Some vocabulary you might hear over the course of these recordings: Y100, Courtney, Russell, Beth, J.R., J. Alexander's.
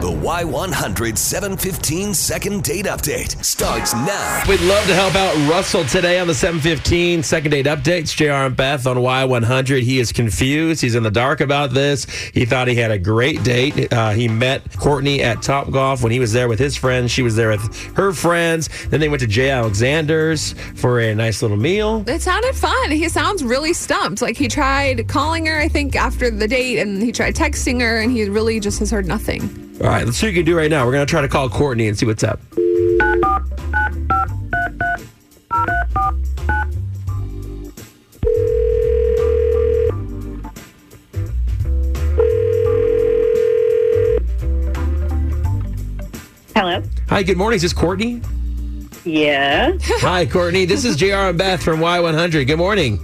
The Y100 7:15 second date update starts now. We'd love to help out Russell today on the 7:15 second date updates. J.R. and Beth on Y100. He is confused. He's in the dark about this. He thought he had a great date. He met Courtney at Top Golf when he was there with his friends. She was there with her friends. Then they went to J. Alexander's for a nice little meal. It sounded fun. He sounds really stumped. Like he tried calling her, I think, after the date, and he tried texting her, and he really just has heard nothing. All right, let's see what you can do right now. We're going to try to call Courtney and see what's up. Hello. Hi, good morning. Is this Courtney? Yeah. Hi, Courtney. This is J.R. and Beth from Y100. Good morning.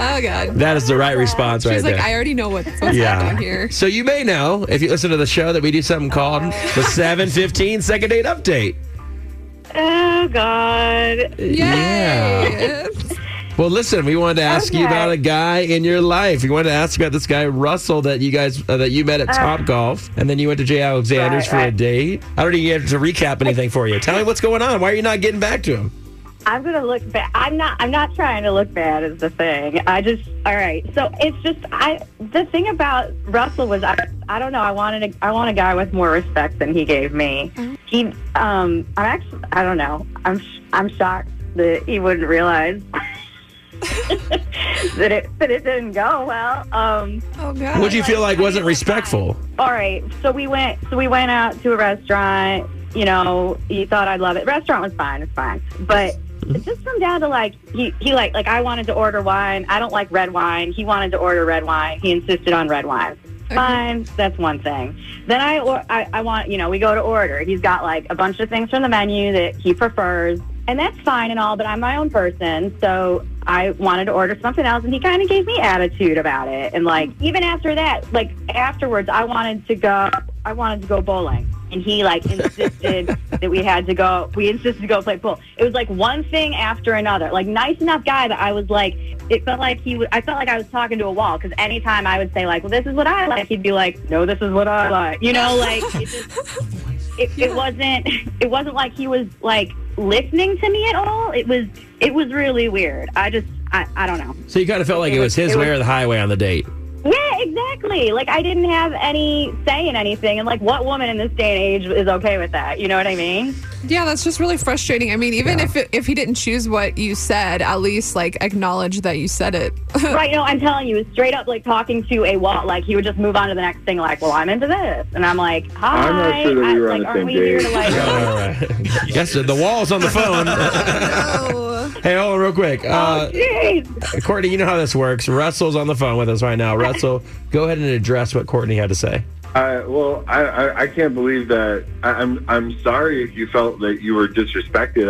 Oh, God. That is the right response right there. She's like, I already know what's happening here. So you may know, if you listen to the show, that we do something called the 7:15 second date update. Oh, God. Yay. Yeah. Well, listen, we wanted to ask you about a guy in your life. We wanted to ask about this guy, Russell, that you guys that you met at Top Golf, and then you went to J. Alexander's for a date. I don't even have to recap anything for you. Tell me what's going on. Why are you not getting back to him? I'm going to look bad. I'm not trying to look bad is the thing. All right. So it's just, the thing about Russell was, I don't know. I want a guy with more respect than he gave me. He, I don't know. I'm shocked that he wouldn't realize that it didn't go well. Oh God. What'd you feel like wasn't respectful? All right. So we went out to a restaurant, you know, you thought I'd love it. Restaurant was fine. It's fine. But it just comes down to, like, he I wanted to order wine. I don't like red wine. He wanted to order red wine. He insisted on red wine. Fine. That's one thing. Then I want, you know, we go to order. He's got, like, a bunch of things from the menu that he prefers. And that's fine and all, but I'm my own person. So I wanted to order something else, and he kind of gave me attitude about it. And, like, even after that, like, afterwards, I wanted to go bowling. And he, like, insisted that we insisted to go play pool. It was, like, one thing after another. Like, nice enough guy that I was, like, it felt like I felt like I was talking to a wall. Because anytime I would say, like, well, this is what I like, he'd be like, no, this is what I like. You know, like, it wasn't like he was, like, listening to me at all. It was really weird. I don't know. So you kind of felt like it was his way or the highway on the date. Yeah, exactly. Like, I didn't have any say in anything. And, like, what woman in this day and age is okay with that? You know what I mean? Yeah, that's just really frustrating. I mean, even if he didn't choose what you said, at least, like, acknowledge that you said it. Right, no, I'm telling you, it's straight up, like, talking to a wall. Like, he would just move on to the next thing, like, well, I'm into this. And I'm like, hi. I'm not sure that we were on the same date. Yes, the wall's on the phone. No. Hey, hold on real quick. Courtney, you know how this works. Russell's on the phone with us right now. Russell, go ahead and address what Courtney had to say. Well, I can't believe that. I'm sorry if you felt that you were disrespected.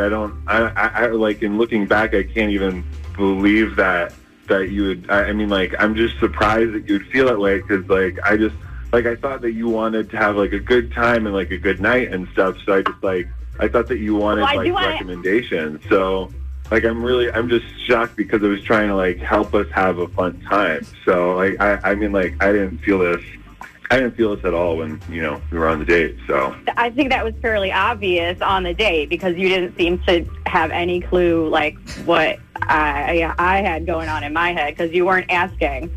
I in looking back, I can't even believe that you would. I mean, like, I'm just surprised that you would feel that way because, like, I just, like, I thought that you wanted to have, like, a good time and, like, a good night and stuff. So I just, like, I thought that you wanted, like, recommendations. So. Like, I'm just shocked because it was trying to, like, help us have a fun time. So, like, I mean, like, I didn't feel this at all when, you know, we were on the date, so. I think that was fairly obvious on the date because you didn't seem to have any clue, like, what I had going on in my head because you weren't asking.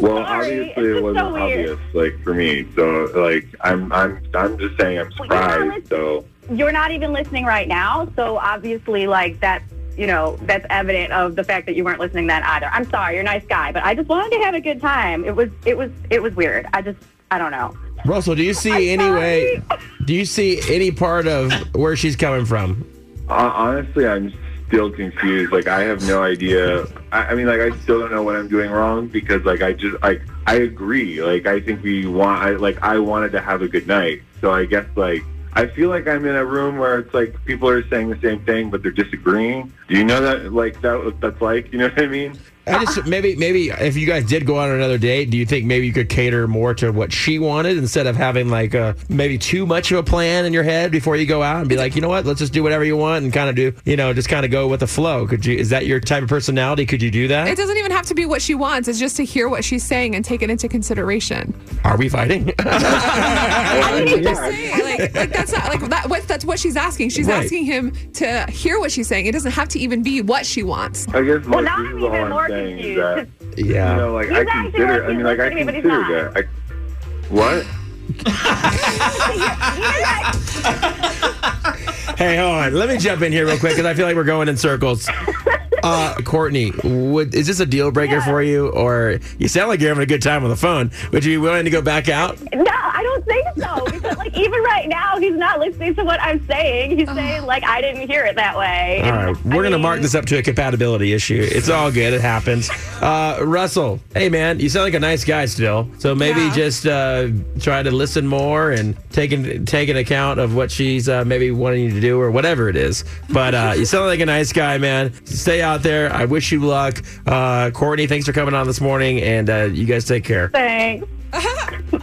Well, obviously it wasn't so obvious, like, for me. So, like, I'm just saying I'm surprised, so. You're not even listening right now, so obviously, like, that's evident of the fact that you weren't listening then either. I'm sorry, you're a nice guy, but I just wanted to have a good time. It was weird. I don't know. Russell, do you see any part of where she's coming from? Honestly, I'm still confused. Like, I have no idea. I mean, like, I still don't know what I'm doing wrong because, like, I agree. Like, I think I wanted to have a good night. So I guess, like, I feel like I'm in a room where it's like people are saying the same thing, but they're disagreeing. Do you know that, like, that's like, you know what I mean? I just maybe if you guys did go on another date, do you think maybe you could cater more to what she wanted instead of having like maybe too much of a plan in your head before you go out and be like, you know what, let's just do whatever you want and kind of do, you know, just kind of go with the flow? Could you? Is that your type of personality? Could you do that? It doesn't even have to be what she wants. It's just to hear what she's saying and take it into consideration. Are we fighting? I mean, yeah. Like that's not like that. That's what she's asking. She's asking him to hear what she's saying. It doesn't have to even be what she wants. I guess. Well, now I'm even more. That, yeah. You know, like, I consider, I consider that. What? Hey, hold on. Let me jump in here real quick because I feel like we're going in circles. Courtney, is this a deal breaker for you? Or you sound like you're having a good time on the phone. Would you be willing to go back out? No, I don't think so. Because, like, even right now, he's not listening to what I'm saying. He's saying, like, I didn't hear it that way. All right. We're going to mark this up to a compatibility issue. It's all good. It happens. Russell, hey, man, you sound like a nice guy still. So maybe just try to listen more and take an account of what she's maybe wanting you to do or whatever it is. But you sound like a nice guy, man. Stay out there. I wish you luck. Courtney, thanks for coming on this morning, and you guys take care. Thanks.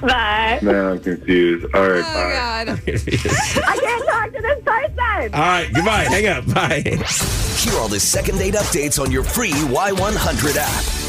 Bye. No, I'm confused. All right, bye. God. I'm confused. I can't talk to this person. All right, goodbye. Hang up. Bye. Hear all the second date updates on your free Y100 app.